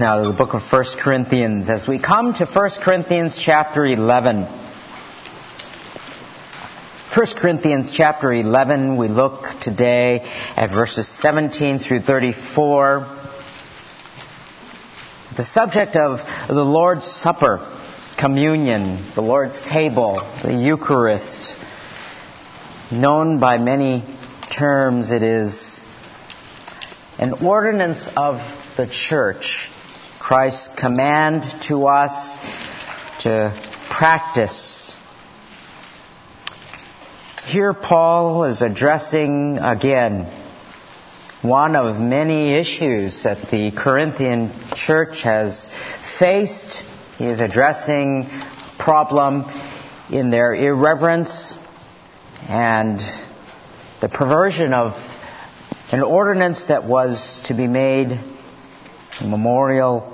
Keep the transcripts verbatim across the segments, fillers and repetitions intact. now to the book of First Corinthians as we come to First Corinthians chapter eleven. First Corinthians chapter eleven, we look today at verses seventeen through thirty-four. The subject of the Lord's Supper, communion, the Lord's table, the Eucharist. Known by many terms, it is an ordinance of the Church, Christ's command to us to practice. Here Paul is addressing again one of many issues that the Corinthian church has faced. He is addressing a problem in their irreverence and the perversion of an ordinance that was to be made a memorial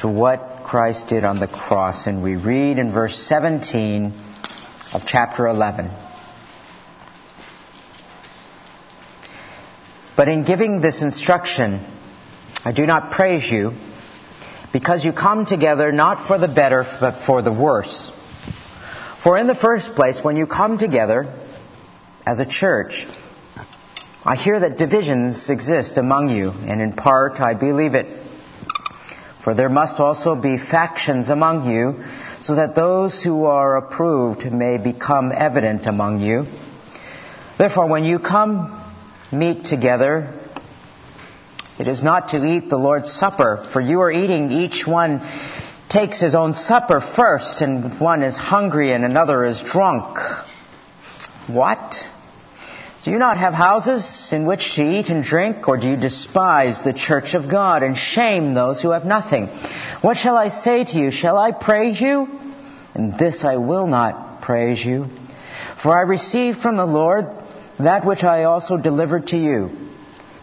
to what Christ did on the cross. And we read in verse seventeen of chapter eleven. But in giving this instruction, I do not praise you, because you come together not for the better, but for the worse. For in the first place, when you come together as a church, I hear that divisions exist among you, and in part I believe it. For there must also be factions among you, so that those who are approved may become evident among you. Therefore, when you come meet together, it is not to eat the Lord's Supper, for you are eating. Each one takes his own supper first, and one is hungry and another is drunk. What? Do you not have houses in which to eat and drink, or do you despise the church of God and shame those who have nothing? What shall I say to you? Shall I praise you? In this I will not praise you. For I received from the Lord that which I also delivered to you,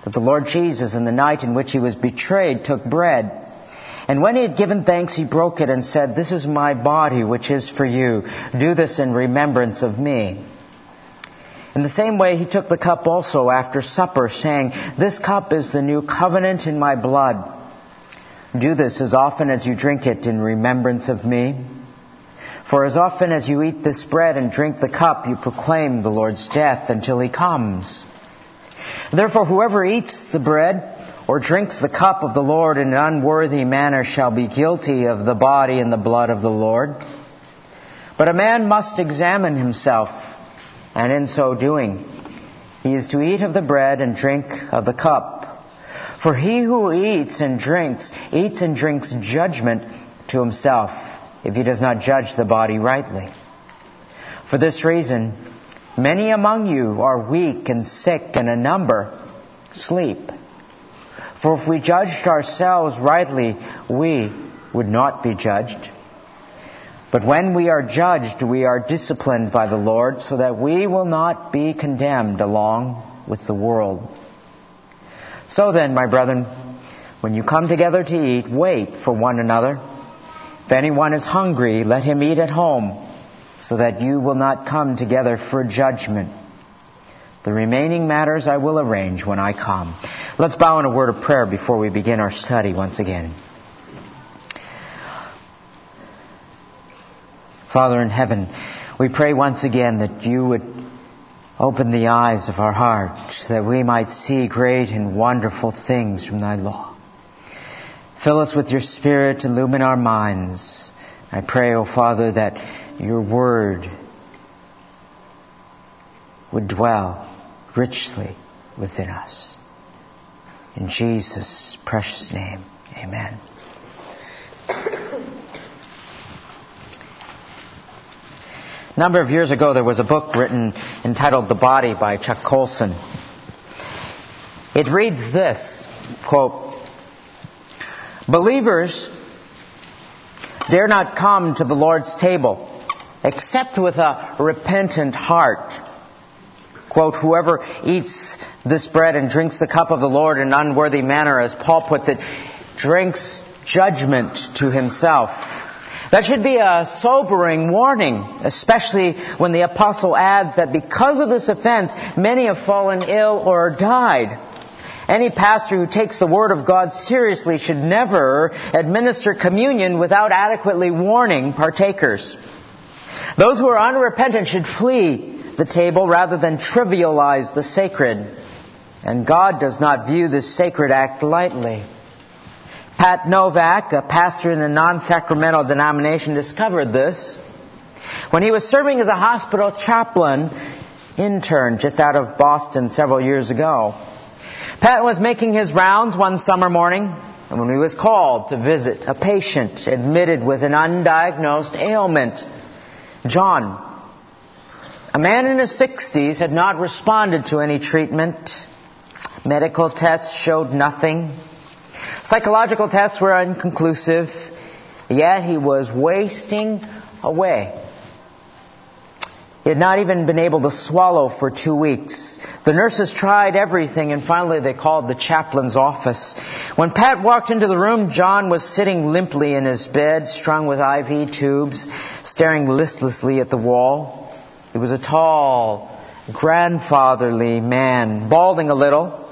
that the Lord Jesus, in the night in which he was betrayed, took bread. And when he had given thanks, he broke it and said, "This is my body, which is for you. Do this in remembrance of me." In the same way, he took the cup also after supper, saying, "This cup is the new covenant in my blood. Do this as often as you drink it in remembrance of me. For as often as you eat this bread and drink the cup, you proclaim the Lord's death until he comes. Therefore, whoever eats the bread or drinks the cup of the Lord in an unworthy manner shall be guilty of the body and the blood of the Lord. But a man must examine himself, and in so doing, he is to eat of the bread and drink of the cup. For he who eats and drinks, eats and drinks judgment to himself, if he does not judge the body rightly. For this reason, many among you are weak and sick, and a number sleep. For if we judged ourselves rightly, we would not be judged. But when we are judged, we are disciplined by the Lord, so that we will not be condemned along with the world. So then, my brethren, when you come together to eat, wait for one another. If anyone is hungry, let him eat at home, so that you will not come together for judgment. The remaining matters I will arrange when I come." Let's bow in a word of prayer before we begin our study once again. Father in heaven, we pray once again that you would open the eyes of our heart, that we might see great and wonderful things from thy law. Fill us with your Spirit, illumine our minds. I pray, O Father, that your word would dwell richly within us. In Jesus' precious name, amen. A number of years ago, there was a book written entitled The Body by Chuck Colson. It reads this, quote, "Believers dare not come to the Lord's table except with a repentant heart. Quote, whoever eats this bread and drinks the cup of the Lord in an unworthy manner, as Paul puts it, drinks judgment to himself." That should be a sobering warning, especially when the apostle adds that because of this offense, many have fallen ill or died. Any pastor who takes the Word of God seriously should never administer communion without adequately warning partakers. Those who are unrepentant should flee the table rather than trivialize the sacred. And God does not view this sacred act lightly. Pat Novak, a pastor in a non-sacramental denomination, discovered this when he was serving as a hospital chaplain intern just out of Boston several years ago. Pat was making his rounds one summer morning when he was called to visit a patient admitted with an undiagnosed ailment. John, a man in his sixties, had not responded to any treatment. Medical tests showed nothing. Psychological tests were inconclusive. Yet he was wasting away. He had not even been able to swallow for two weeks. The nurses tried everything, and finally they called the chaplain's office. When Pat walked into the room, John was sitting limply in his bed, strung with I V tubes, staring listlessly at the wall. He was a tall, grandfatherly man, balding a little,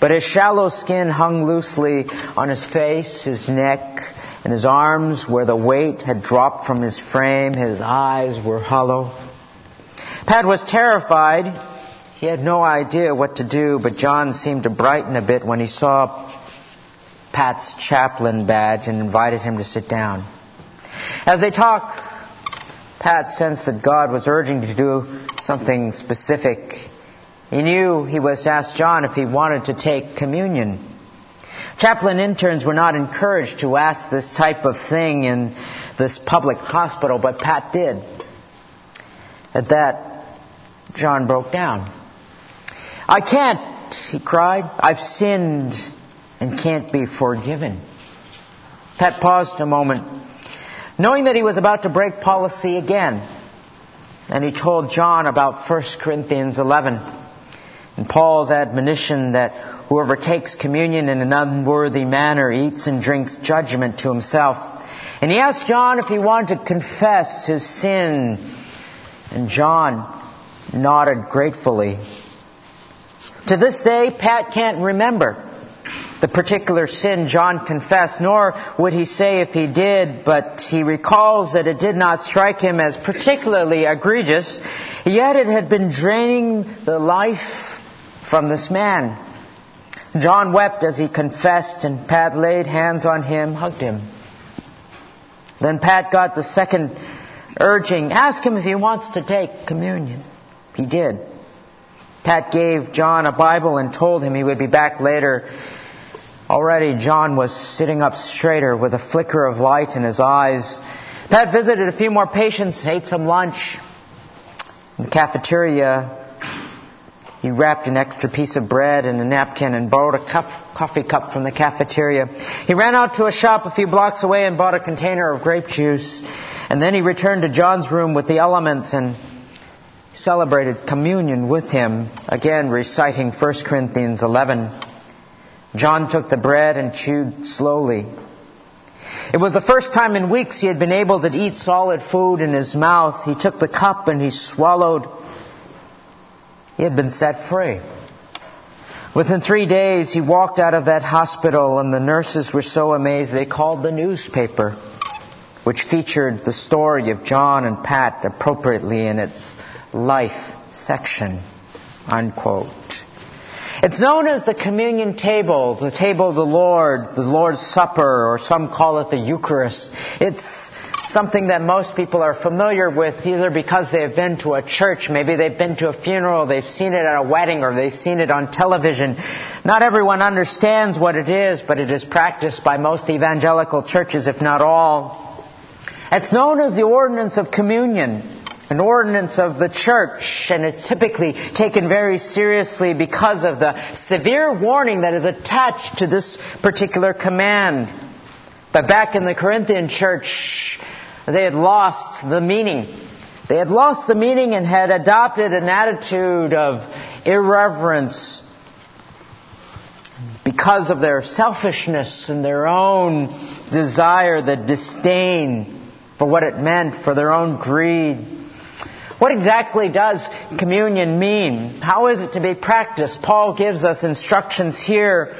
but his shallow skin hung loosely on his face, his neck, and his arms where the weight had dropped from his frame. His eyes were hollow. Pat was terrified. He had no idea what to do, but John seemed to brighten a bit when he saw Pat's chaplain badge and invited him to sit down. As they talked, Pat sensed that God was urging him to do something specific. He knew he was to ask John if he wanted to take communion. Chaplain interns were not encouraged to ask this type of thing in this public hospital, but Pat did. At that, John broke down. "I can't," he cried. "I've sinned and can't be forgiven." Pat paused a moment, knowing that he was about to break policy again. And he told John about First Corinthians eleven and Paul's admonition that whoever takes communion in an unworthy manner eats and drinks judgment to himself. And he asked John if he wanted to confess his sin. And John nodded gratefully. To this day, Pat can't remember the particular sin John confessed, nor would he say if he did, but he recalls that it did not strike him as particularly egregious, yet it had been draining the life from this man. John wept as he confessed, and Pat laid hands on him, hugged him. Then Pat got the second urging, ask him if he wants to take communion. He did. Pat gave John a Bible and told him he would be back later. Already, John was sitting up straighter with a flicker of light in his eyes. Pat visited a few more patients, ate some lunch. In the cafeteria, he wrapped an extra piece of bread in a napkin and borrowed a cup, coffee cup from the cafeteria. He ran out to a shop a few blocks away and bought a container of grape juice. And then he returned to John's room with the elements and celebrated communion with him, again reciting First Corinthians eleven. John took the bread and chewed slowly. It was the first time in weeks he had been able to eat solid food in his mouth. He took the cup and he swallowed. He had been set free. Within three days, he walked out of that hospital, and the nurses were so amazed they called the newspaper, which featured the story of John and Pat appropriately in its life section, unquote. It's known as the communion table, the table of the Lord, the Lord's Supper, or some call it the Eucharist. It's something that most people are familiar with, either because they've been to a church, maybe they've been to a funeral, they've seen it at a wedding, or they've seen it on television. Not everyone understands what it is, but it is practiced by most evangelical churches, if not all. It's known as the ordinance of communion, an ordinance of the church, and it's typically taken very seriously because of the severe warning that is attached to this particular command. But back in the Corinthian church, they had lost the meaning. They had lost the meaning and had adopted an attitude of irreverence because of their selfishness and their own desire, the disdain for what it meant, for their own greed. What exactly does communion mean? How is it to be practiced? Paul gives us instructions here.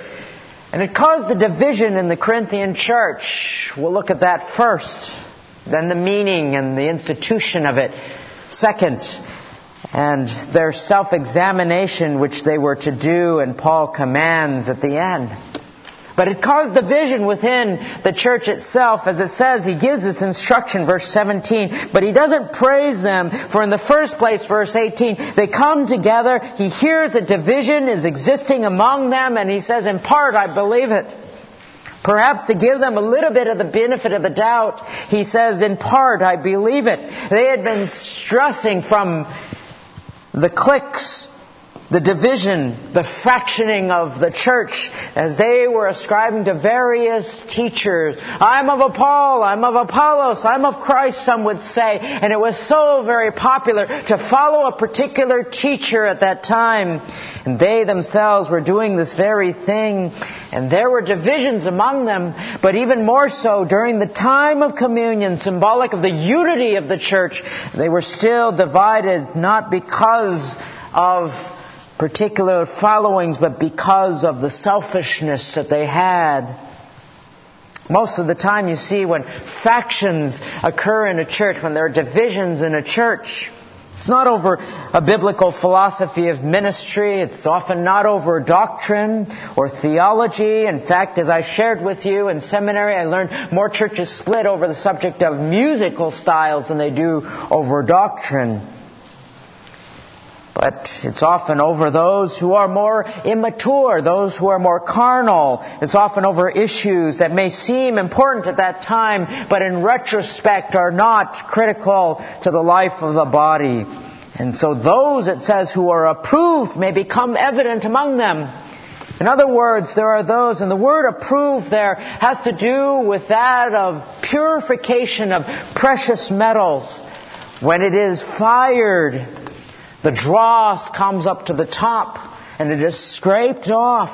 And it caused a division in the Corinthian church. We'll look at that first. Then the meaning and the institution of it. Second, and their self-examination which they were to do, and Paul commands at the end. But it caused division within the church itself. As it says, he gives this instruction, verse seventeen, but he doesn't praise them, for in the first place, verse eighteen, they come together, he hears a division is existing among them, and he says, in part, I believe it. Perhaps to give them a little bit of the benefit of the doubt, he says, in part, I believe it. They had been stressing from the cliques, the division, the fractioning of the church as they were ascribing to various teachers. I'm of Paul, I'm of Apollos, I'm of Christ, some would say. And it was so very popular to follow a particular teacher at that time. And they themselves were doing this very thing. And there were divisions among them, but even more so during the time of communion, symbolic of the unity of the church, they were still divided, not because of particular followings, but because of the selfishness that they had. Most of the time, you see, when factions occur in a church, when there are divisions in a church, it's not over a biblical philosophy of ministry. It's often not over doctrine or theology. In fact, as I shared with you in seminary, I learned more churches split over the subject of musical styles than they do over doctrine. But it's often over those who are more immature, those who are more carnal. It's often over issues that may seem important at that time, but in retrospect are not critical to the life of the body. And so those, it says, who are approved may become evident among them. In other words, there are those, and the word approved there has to do with that of purification of precious metals. When it is fired, the dross comes up to the top, and it is scraped off,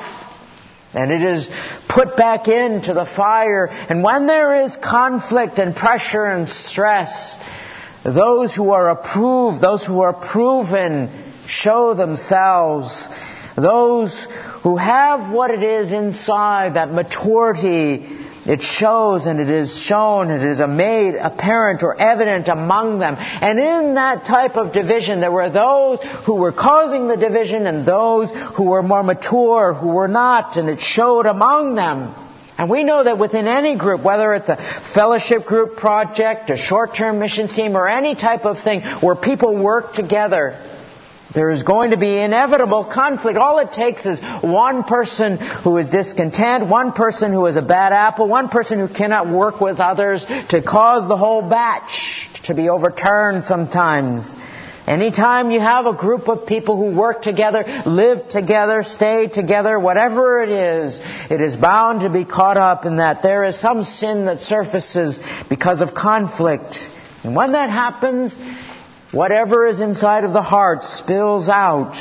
and it is put back into the fire. And when there is conflict and pressure and stress, those who are approved, those who are proven, show themselves. Those who have what it is inside, that maturity, it shows and it is shown, it is made apparent or evident among them. And in that type of division, there were those who were causing the division and those who were more mature, who were not, and it showed among them. And we know that within any group, whether it's a fellowship group project, a short-term missions team, or any type of thing where people work together, there is going to be inevitable conflict. All it takes is one person who is discontent, one person who is a bad apple, one person who cannot work with others to cause the whole batch to be overturned sometimes. Anytime you have a group of people who work together, live together, stay together, whatever it is, it is bound to be caught up in that. There is some sin that surfaces because of conflict. And when that happens, whatever is inside of the heart spills out.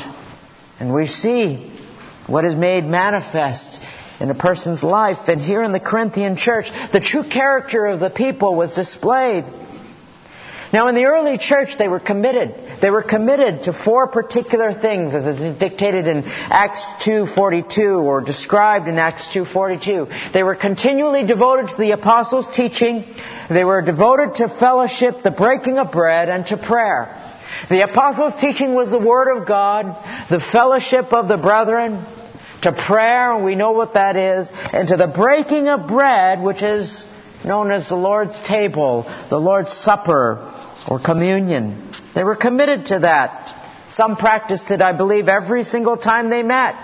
And we see what is made manifest in a person's life. And here in the Corinthian church, the true character of the people was displayed. Now, in the early church, they were committed. They were committed to four particular things, as is dictated in Acts two forty-two or described in Acts two forty-two. They were continually devoted to the apostles' teaching. They were devoted to fellowship, the breaking of bread, and to prayer. The apostles' teaching was the Word of God, the fellowship of the brethren, to prayer, and we know what that is, and to the breaking of bread, which is known as the Lord's table, the Lord's supper, or communion. They were committed to that. Some practiced it, I believe, every single time they met.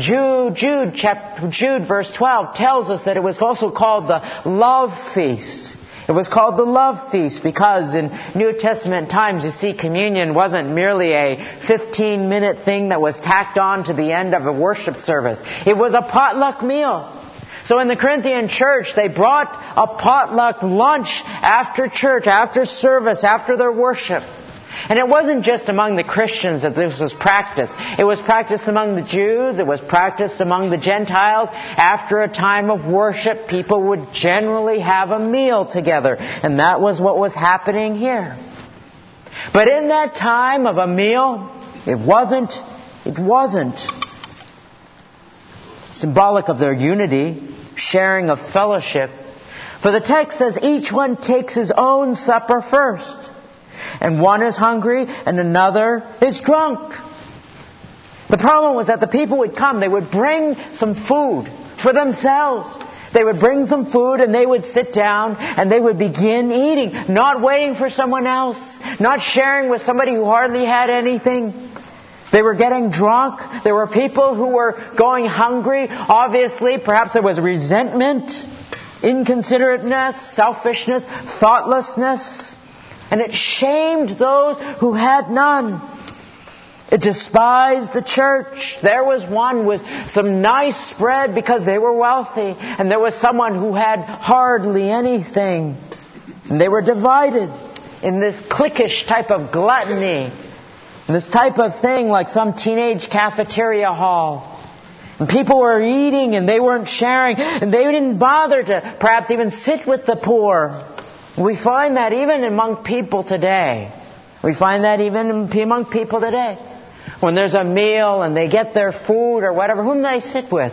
Jude, Jude, chapter, Jude, verse twelve, tells us that it was also called the love feast. It was called the love feast because in New Testament times, you see, communion wasn't merely a fifteen-minute thing that was tacked on to the end of a worship service. It was a potluck meal. So in the Corinthian church, they brought a potluck lunch after church, after service, after their worship. And it wasn't just among the Christians that this was practiced. It was practiced among the Jews. It was practiced among the Gentiles. After a time of worship, people would generally have a meal together. And that was what was happening here. But in that time of a meal, it wasn't, it wasn't symbolic of their unity, sharing of fellowship. For the text says each one takes his own supper first. And one is hungry and another is drunk. The problem was that the people would come, they would bring some food for themselves. They would bring some food and they would sit down and they would begin eating, not waiting for someone else, not sharing with somebody who hardly had anything. They were getting drunk. There were people who were going hungry. Obviously, perhaps there was resentment, inconsiderateness, selfishness, thoughtlessness. And it shamed those who had none. It despised the church. There was one with some nice spread because they were wealthy. And there was someone who had hardly anything. And they were divided in this cliquish type of gluttony. This type of thing like some teenage cafeteria hall. And people were eating and they weren't sharing. And they didn't bother to perhaps even sit with the poor. We find that even among people today. We find that even among people today. When there's a meal and they get their food or whatever, whom they sit with.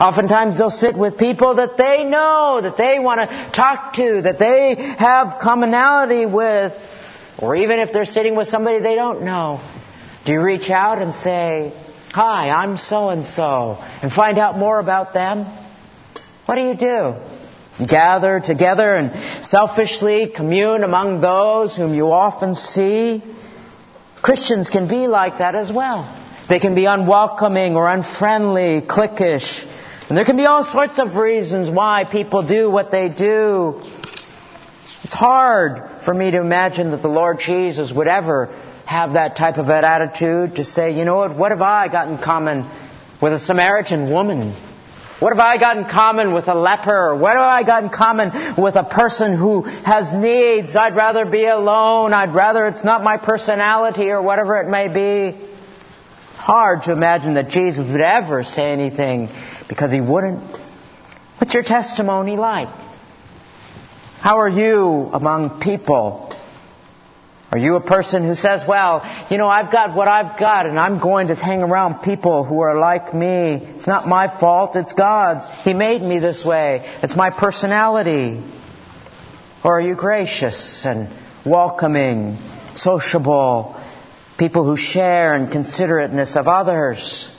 Oftentimes they'll sit with people that they know, that they want to talk to, that they have commonality with. Or even if they're sitting with somebody they don't know. Do you reach out and say, "Hi, I'm so-and-so," and find out more about them? What do you do? You gather together and selfishly commune among those whom you often see. Christians can be like that as well. They can be unwelcoming or unfriendly, cliquish. And there can be all sorts of reasons why people do what they do. It's hard for me to imagine that the Lord Jesus would ever have that type of an attitude to say, you know what, what have I got in common with a Samaritan woman? What have I got in common with a leper? What have I got in common with a person who has needs? I'd rather be alone. I'd rather it's not my personality or whatever it may be. It's hard to imagine that Jesus would ever say anything because he wouldn't. What's your testimony like? How are you among people? Are you a person who says, well, you know, I've got what I've got and I'm going to hang around people who are like me. It's not my fault, it's God's. He made me this way. It's my personality. Or are you gracious and welcoming, sociable, people who share in considerateness of others?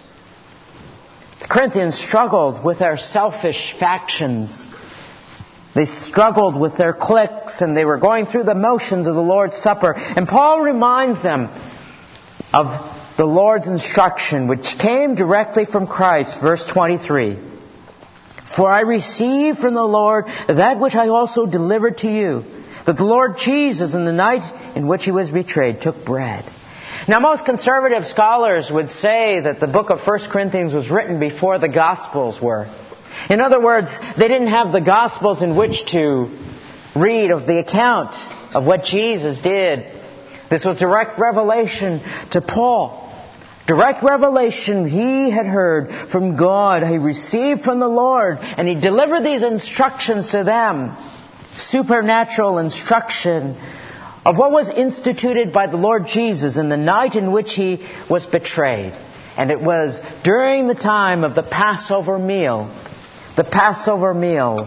The Corinthians struggled with their selfish factions. They struggled with their cliques and they were going through the motions of the Lord's Supper. And Paul reminds them of the Lord's instruction, which came directly from Christ. Verse twenty-three. For I received from the Lord that which I also delivered to you, that the Lord Jesus in the night in which he was betrayed took bread. Now, most conservative scholars would say that the book of First Corinthians was written before the Gospels were. In other words, they didn't have the Gospels in which to read of the account of what Jesus did. This was direct revelation to Paul. Direct revelation he had heard from God. He received from the Lord. And he delivered these instructions to them. Supernatural instruction of what was instituted by the Lord Jesus in the night in which he was betrayed. And it was during the time of the Passover meal. The Passover meal.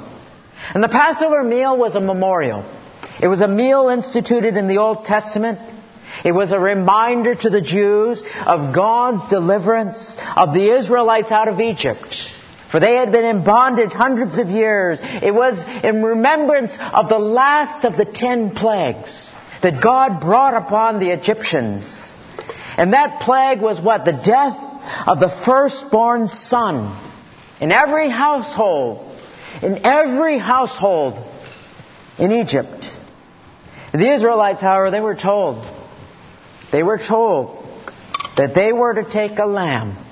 And the Passover meal was a memorial. It was a meal instituted in the Old Testament. It was a reminder to the Jews of God's deliverance of the Israelites out of Egypt. For they had been in bondage hundreds of years. It was in remembrance of the last of the ten plagues that God brought upon the Egyptians. And that plague was what? The death of the firstborn son. In every household, in every household in Egypt. The Israelites, however, they were told, they were told that they were to take a lamb.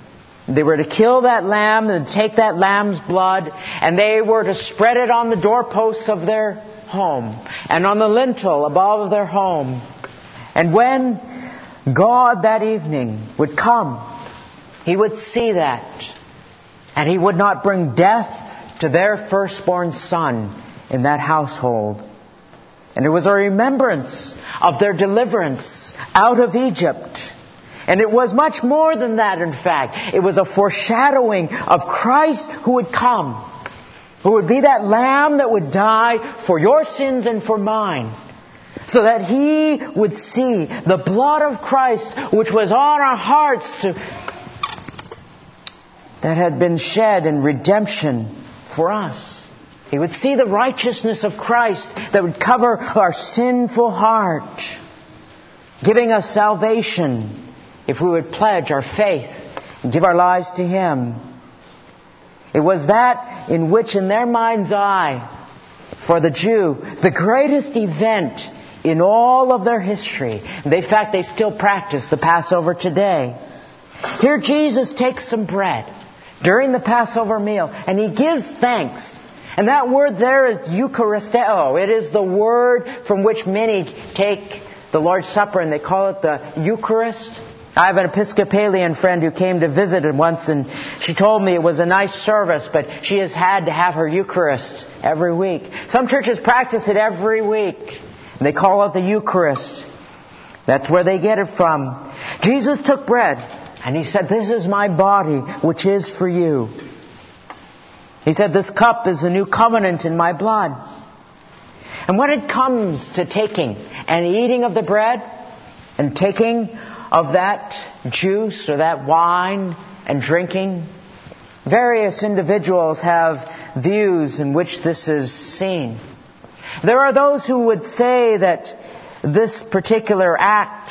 They were to kill that lamb and take that lamb's blood, and they were to spread it on the doorposts of their home and on the lintel above their home. And when God that evening would come, he would see that. And he would not bring death to their firstborn son in that household. And it was a remembrance of their deliverance out of Egypt. And it was much more than that, in fact. It was a foreshadowing of Christ who would come, who would be that lamb that would die for your sins and for mine, so that He would see the blood of Christ which was on our hearts to, that had been shed in redemption for us. He would see the righteousness of Christ that would cover our sinful heart, giving us salvation if we would pledge our faith and give our lives to Him. It was that in which, in their mind's eye, for the Jew, the greatest event in all of their history. And in fact, they still practice the Passover today. Here Jesus takes some bread during the Passover meal, and He gives thanks. And that word there is Eucharisteo. It is the word from which many take the Lord's Supper, and they call it the Eucharist. I have an Episcopalian friend who came to visit once, and she told me it was a nice service, but she has had to have her Eucharist every week. Some churches practice it every week. They call it the Eucharist. That's where they get it from. Jesus took bread and He said, "This is my body, which is for you." He said, "This cup is the new covenant in my blood." And when it comes to taking and eating of the bread and taking of that juice or that wine and drinking, various individuals have views in which this is seen. There are those who would say that this particular act,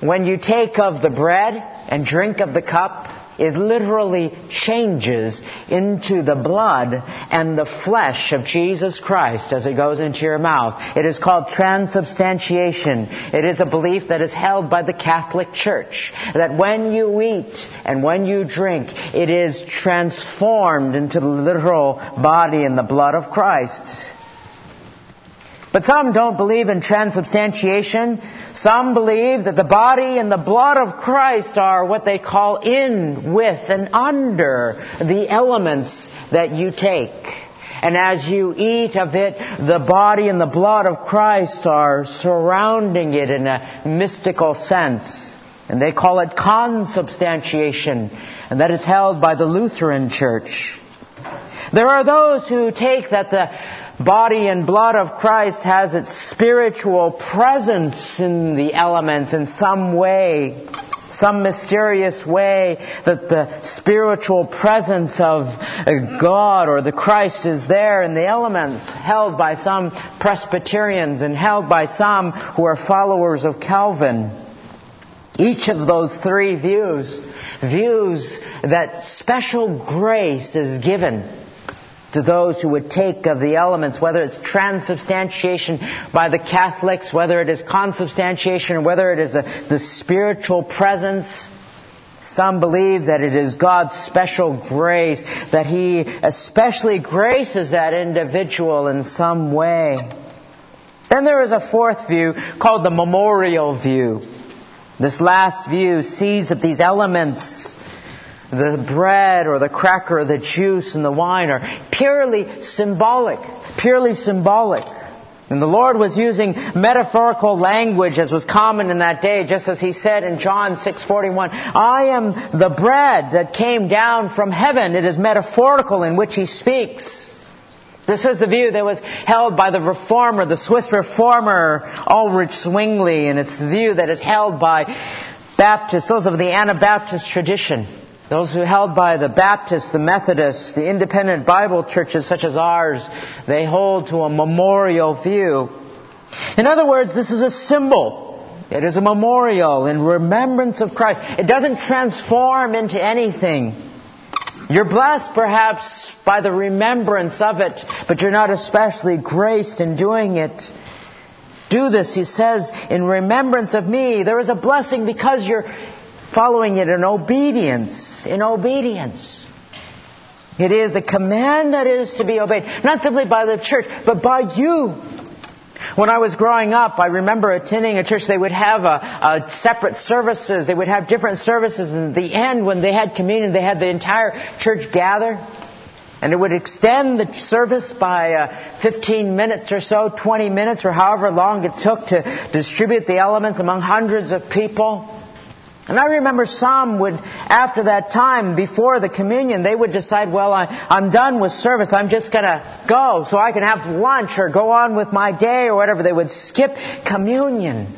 when you take of the bread and drink of the cup, it literally changes into the blood and the flesh of Jesus Christ as it goes into your mouth. It is called transubstantiation. It is a belief that is held by the Catholic Church, that when you eat and when you drink, it is transformed into the literal body and the blood of Christ. But some don't believe in transubstantiation. Some believe that the body and the blood of Christ are what they call in, with, and under the elements that you take. And as you eat of it, the body and the blood of Christ are surrounding it in a mystical sense. And they call it consubstantiation. And that is held by the Lutheran Church. There are those who take that the body and blood of Christ has its spiritual presence in the elements in some way, some mysterious way, that the spiritual presence of God or the Christ is there in the elements, held by some Presbyterians and held by some who are followers of Calvin. Each of those three views, views that special grace is given to those who would take of the elements, whether it's transubstantiation by the Catholics, whether it is consubstantiation, or whether it is a, the spiritual presence. Some believe that it is God's special grace, that He especially graces that individual in some way. Then there is a fourth view called the memorial view. This last view sees that these elements, the bread or the cracker or the juice and the wine, are purely symbolic, purely symbolic. And the Lord was using metaphorical language as was common in that day, just as He said in John six forty-one, "I am the bread that came down from heaven." It is metaphorical in which He speaks. This was the view that was held by the reformer, the Swiss reformer Ulrich Zwingli, and it's the view that is held by Baptists, those of the Anabaptist tradition. Those who held by the Baptists, the Methodists, the independent Bible churches such as ours, they hold to a memorial view. In other words, this is a symbol. It is a memorial in remembrance of Christ. It doesn't transform into anything. You're blessed perhaps by the remembrance of it, but you're not especially graced in doing it. Do this, He says, in remembrance of me. There is a blessing because you're following it in obedience, in obedience. It is a command that is to be obeyed, not simply by the church, but by you. When I was growing up, I remember attending a church. They would have a, a separate services. They would have different services. And at the end, when they had communion, they had the entire church gather. And it would extend the service by uh, fifteen minutes or so, twenty minutes, or however long it took to distribute the elements among hundreds of people. And I remember some would, after that time, before the communion, they would decide, well, I, I'm done with service. I'm just going to go so I can have lunch or go on with my day or whatever. They would skip communion.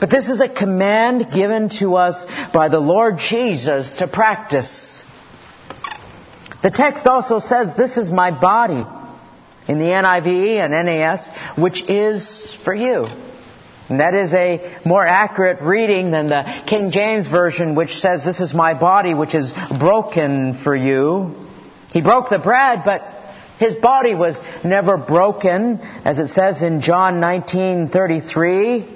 But this is a command given to us by the Lord Jesus to practice. The text also says, "This is my body," in the N I V and N A S, which is for you. And that is a more accurate reading than the King James Version, which says, "This is my body, which is broken for you." He broke the bread, but His body was never broken. As it says in John nineteen thirty-three,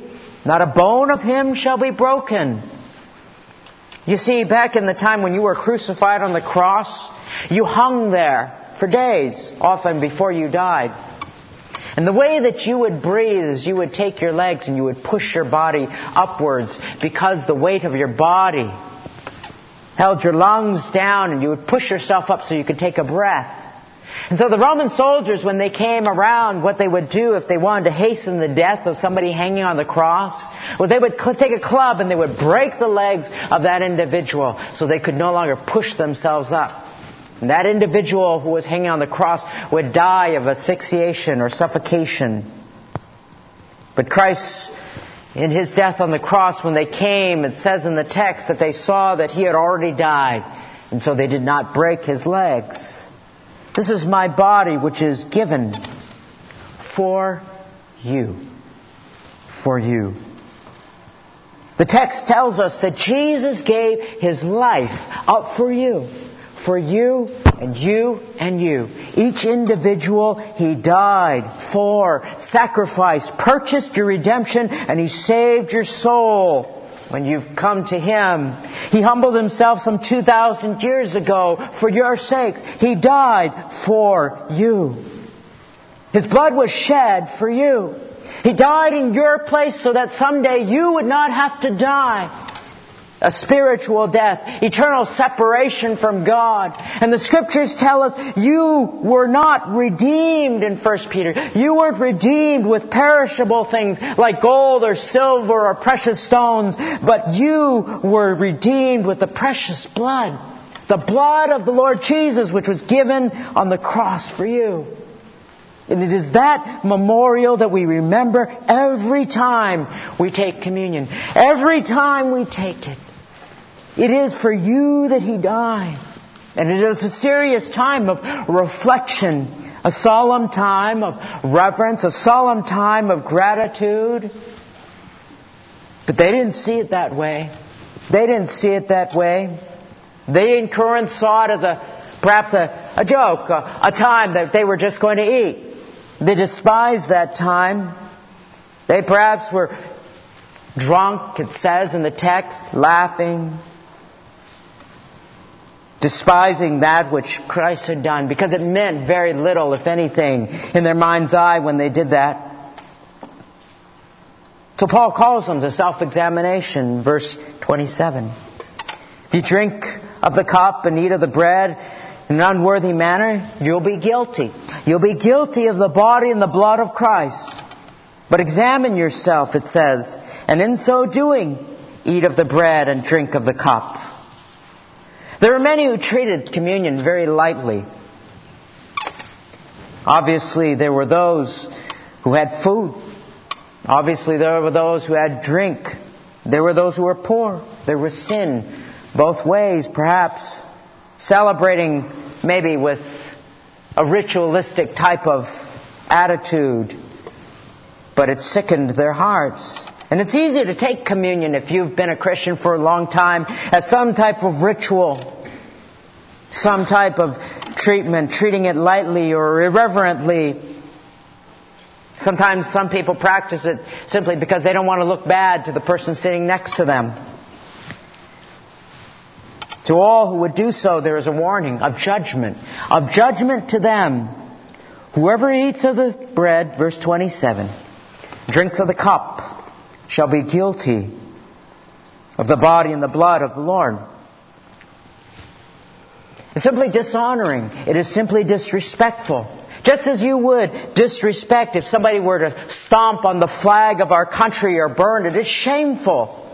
"Not a bone of Him shall be broken." You see, back in the time when you were crucified on the cross, you hung there for days, often before you died. And the way that you would breathe is you would take your legs and you would push your body upwards because the weight of your body held your lungs down, and you would push yourself up so you could take a breath. And so the Roman soldiers, when they came around, what they would do if they wanted to hasten the death of somebody hanging on the cross, well, they would take a club and they would break the legs of that individual so they could no longer push themselves up. And that individual who was hanging on the cross would die of asphyxiation or suffocation. But Christ, in His death on the cross, when they came, it says in the text that they saw that He had already died. And so they did not break His legs. "This is my body, which is given for you." For you. The text tells us that Jesus gave His life up for you. For you and you and you. Each individual He died for, sacrificed, purchased your redemption, and He saved your soul when you've come to Him. He humbled Himself some two thousand years ago for your sakes. He died for you. His blood was shed for you. He died in your place so that someday you would not have to die. A spiritual death, eternal separation from God. And the Scriptures tell us you were not redeemed in First Peter. You weren't redeemed with perishable things like gold or silver or precious stones, but you were redeemed with the precious blood, the blood of the Lord Jesus, which was given on the cross for you. And it is that memorial that we remember every time we take communion. Every time we take it. It is for you that He died. And it is a serious time of reflection, a solemn time of reverence, a solemn time of gratitude. But they didn't see it that way. They didn't see it that way. They in Corinth saw it as a perhaps a, a joke, a, a time that they were just going to eat. They despised that time. They perhaps were drunk, it says in the text, laughing, despising that which Christ had done, because it meant very little, if anything, in their mind's eye when they did that. So Paul calls them to self-examination, verse twenty-seven. If you drink of the cup and eat of the bread in an unworthy manner, you'll be guilty. You'll be guilty of the body and the blood of Christ. But examine yourself, it says, and in so doing, eat of the bread and drink of the cup. There are many who treated communion very lightly. Obviously, there were those who had food. Obviously, there were those who had drink. There were those who were poor. There was sin both ways, perhaps. Celebrating maybe with a ritualistic type of attitude. But it sickened their hearts. And it's easy to take communion if you've been a Christian for a long time as some type of ritual. Some type of treatment. Treating it lightly or irreverently. Sometimes some people practice it simply because they don't want to look bad to the person sitting next to them. To all who would do so, there is a warning of judgment, of judgment to them. Whoever eats of the bread, verse twenty-seven, drinks of the cup, shall be guilty of the body and the blood of the Lord. It's simply dishonoring. It is simply disrespectful. Just as you would disrespect if somebody were to stomp on the flag of our country or burn it. It's shameful.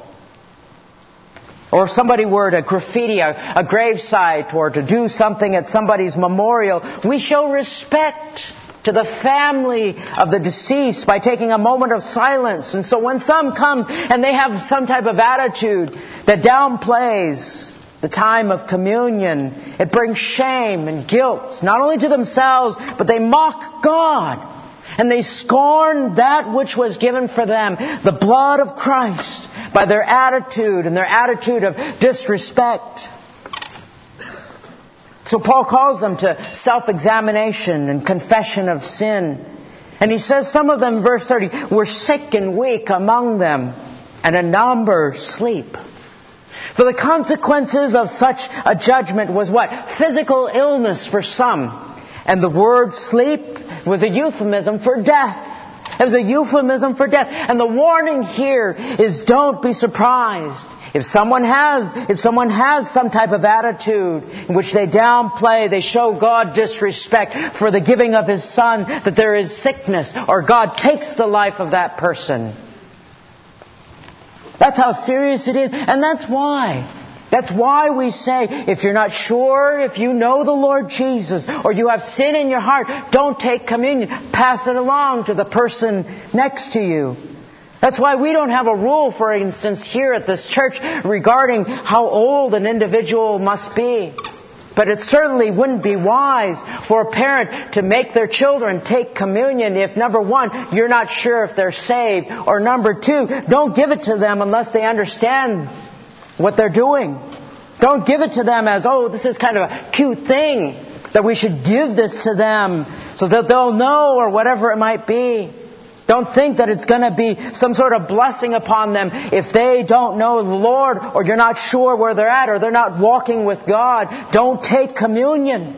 Or if somebody were to graffiti a, a gravesite or to do something at somebody's memorial, we show respect to the family of the deceased by taking a moment of silence. And so when some comes and they have some type of attitude that downplays the time of communion, it brings shame and guilt, not only to themselves, but they mock God. And they scorn that which was given for them, the blood of Christ, by their attitude and their attitude of disrespect. So Paul calls them to self-examination and confession of sin. And he says some of them, verse thirty, were sick and weak among them, and a number sleep. For the consequences of such a judgment was what? Physical illness for some. And the word sleep was a euphemism for death. It was a euphemism for death. And the warning here is don't be surprised. If someone has, if someone has some type of attitude in which they downplay, they show God disrespect for the giving of His Son, that there is sickness or God takes the life of that person. That's how serious it is. And that's why. That's why we say, if you're not sure, if you know the Lord Jesus, or you have sin in your heart, don't take communion. Pass it along to the person next to you. That's why we don't have a rule, for instance, here at this church regarding how old an individual must be. But it certainly wouldn't be wise for a parent to make their children take communion if, number one, you're not sure if they're saved, or number two, don't give it to them unless they understand what they're doing. Don't give it to them as, oh, this is kind of a cute thing that we should give this to them so that they'll know, or whatever it might be. Don't think that it's going to be some sort of blessing upon them if they don't know the Lord, or you're not sure where they're at, or they're not walking with God. Don't take communion.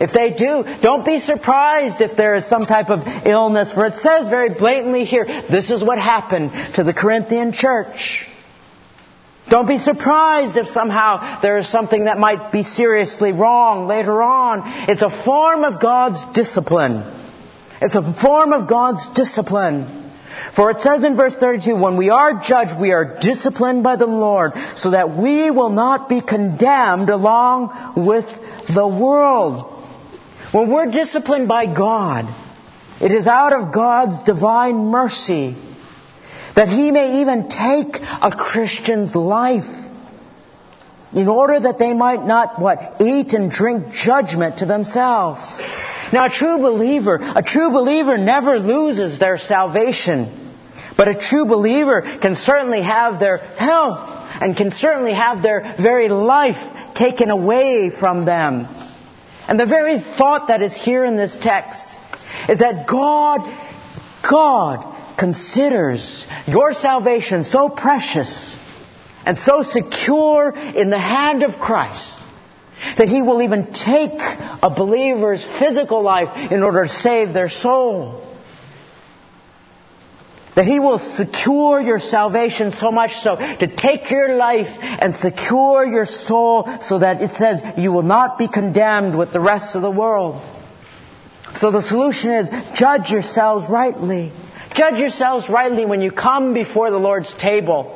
If they do, don't be surprised if there is some type of illness. For it says very blatantly here, this is what happened to the Corinthian church. Don't be surprised if somehow there is something that might be seriously wrong later on. It's a form of God's discipline. It's a form of God's discipline. For it says in verse thirty-two, when we are judged, we are disciplined by the Lord so that we will not be condemned along with the world. When we're disciplined by God, it is out of God's divine mercy that He may even take a Christian's life in order that they might not, what, eat and drink judgment to themselves. Now, a true believer, a true believer never loses their salvation. But a true believer can certainly have their health and can certainly have their very life taken away from them. And the very thought that is here in this text is that God, God, considers your salvation so precious and so secure in the hand of Christ that He will even take a believer's physical life in order to save their soul. That He will secure your salvation so much so to take your life and secure your soul so that it says you will not be condemned with the rest of the world. So the solution is judge yourselves rightly. Judge yourselves rightly when you come before the Lord's table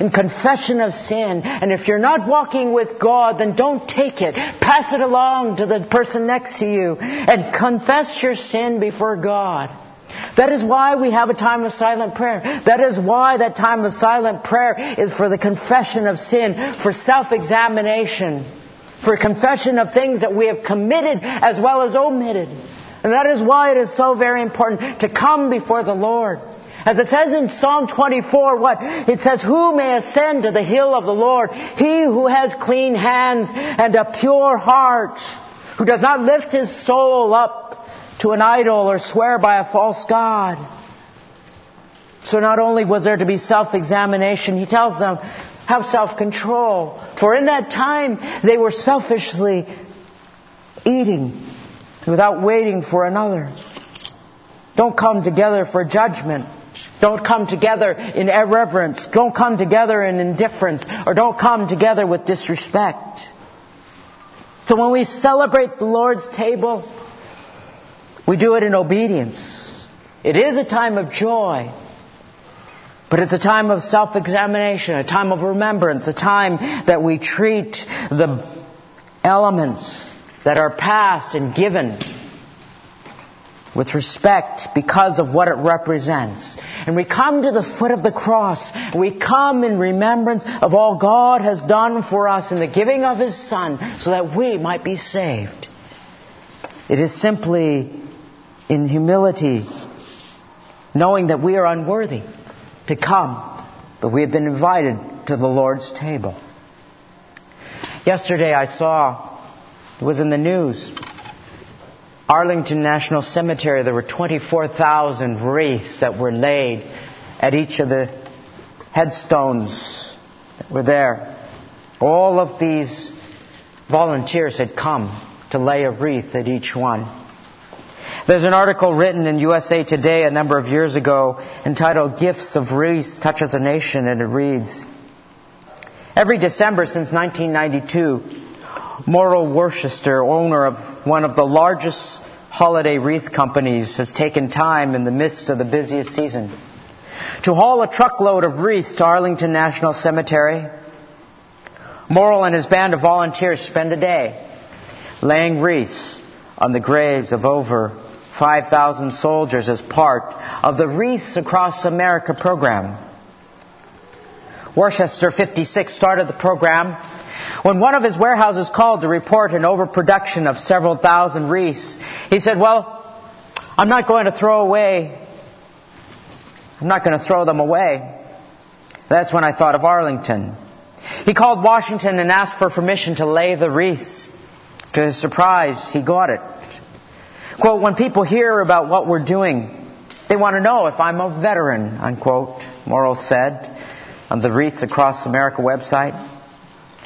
in confession of sin. And if you're not walking with God, then don't take it. Pass it along to the person next to you and confess your sin before God. That is why we have a time of silent prayer. That is why that time of silent prayer is for the confession of sin, for self-examination, for confession of things that we have committed as well as omitted. And that is why it is so very important to come before the Lord. As it says in Psalm twenty-four, what? It says, who may ascend to the hill of the Lord? He who has clean hands and a pure heart, who does not lift his soul up to an idol or swear by a false god. So not only was there to be self-examination, he tells them, have self-control. For in that time, they were selfishly eating without waiting for another. Don't come together for judgment. Don't come together in irreverence. Don't come together in indifference. Or don't come together with disrespect. So when we celebrate the Lord's table, we do it in obedience. It is a time of joy, but it's a time of self-examination, a time of remembrance, a time that we treat the elements that are passed and given with respect because of what it represents. And we come to the foot of the cross. We come in remembrance of all God has done for us in the giving of His Son so that we might be saved. It is simply in humility, knowing that we are unworthy to come, but we have been invited to the Lord's table. Yesterday I saw, it was in the news, Arlington National Cemetery, there were twenty-four thousand wreaths that were laid at each of the headstones that were there. All of these volunteers had come to lay a wreath at each one. There's an article written in U S A Today a number of years ago entitled "Gifts of Wreaths Touches a Nation," and it reads, "Every December since nineteen ninety-two, Morrill Worcester, owner of one of the largest holiday wreath companies, has taken time in the midst of the busiest season to haul a truckload of wreaths to Arlington National Cemetery. Morrill and his band of volunteers spend a day laying wreaths on the graves of over five thousand soldiers as part of the Wreaths Across America program. Worcester fifty-six started the program when one of his warehouses called to report an overproduction of several thousand wreaths. He said, well, I'm not going to throw away, I'm not going to throw them away. That's when I thought of Arlington." He called Washington and asked for permission to lay the wreaths. To his surprise, he got it. Quote, "When people hear about what we're doing, they want to know if I'm a veteran," unquote, Morrill said on the Wreaths Across America website.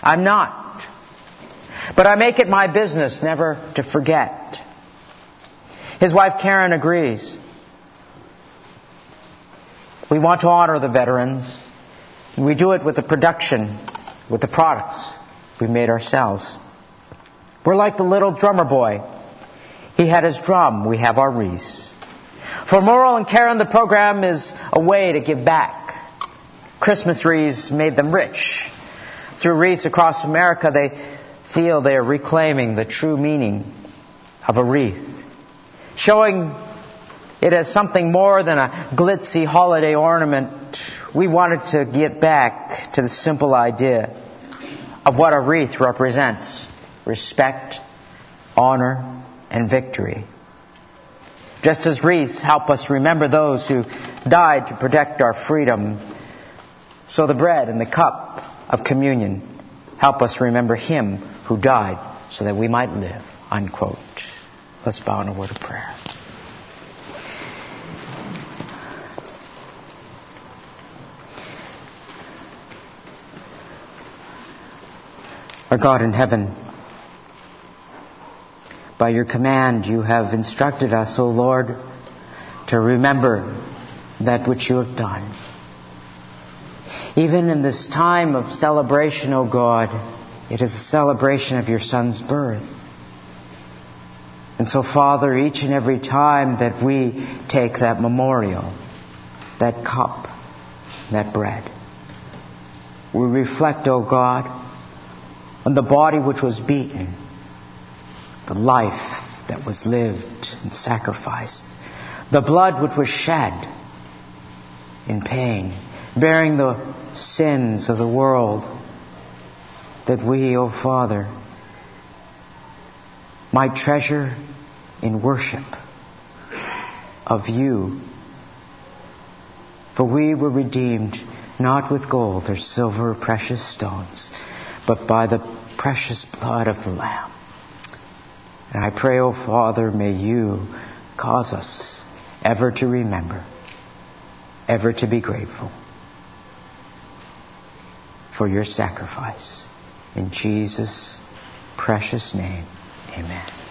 "I'm not, but I make it my business never to forget." His wife Karen agrees. "We want to honor the veterans. We do it with the production, with the products we made ourselves. We're like the little drummer boy. He had his drum, we have our wreaths." For Morrill and Karen, the program is a way to give back. Christmas wreaths made them rich. Through Wreaths Across America, they feel they are reclaiming the true meaning of a wreath, showing it as something more than a glitzy holiday ornament. We wanted to get back to the simple idea of what a wreath represents: respect, honor, and victory. Just as wreaths help us remember those who died to protect our freedom, so the bread and the cup of communion help us remember Him who died so that we might live," unquote. Let's bow in a word of prayer. Our God in heaven, by your command you have instructed us, O Lord, to remember that which you have done. Even in this time of celebration, O God, it is a celebration of your Son's birth. And so, Father, each and every time that we take that memorial, that cup, that bread, we reflect, O God, on the body which was beaten, the life that was lived and sacrificed, the blood which was shed in pain, bearing the sins of the world, that we, O Father, might treasure in worship of you. For we were redeemed not with gold or silver or precious stones, but by the precious blood of the Lamb. And I pray, O Father, may you cause us ever to remember, ever to be grateful for your sacrifice. In Jesus' precious name, amen.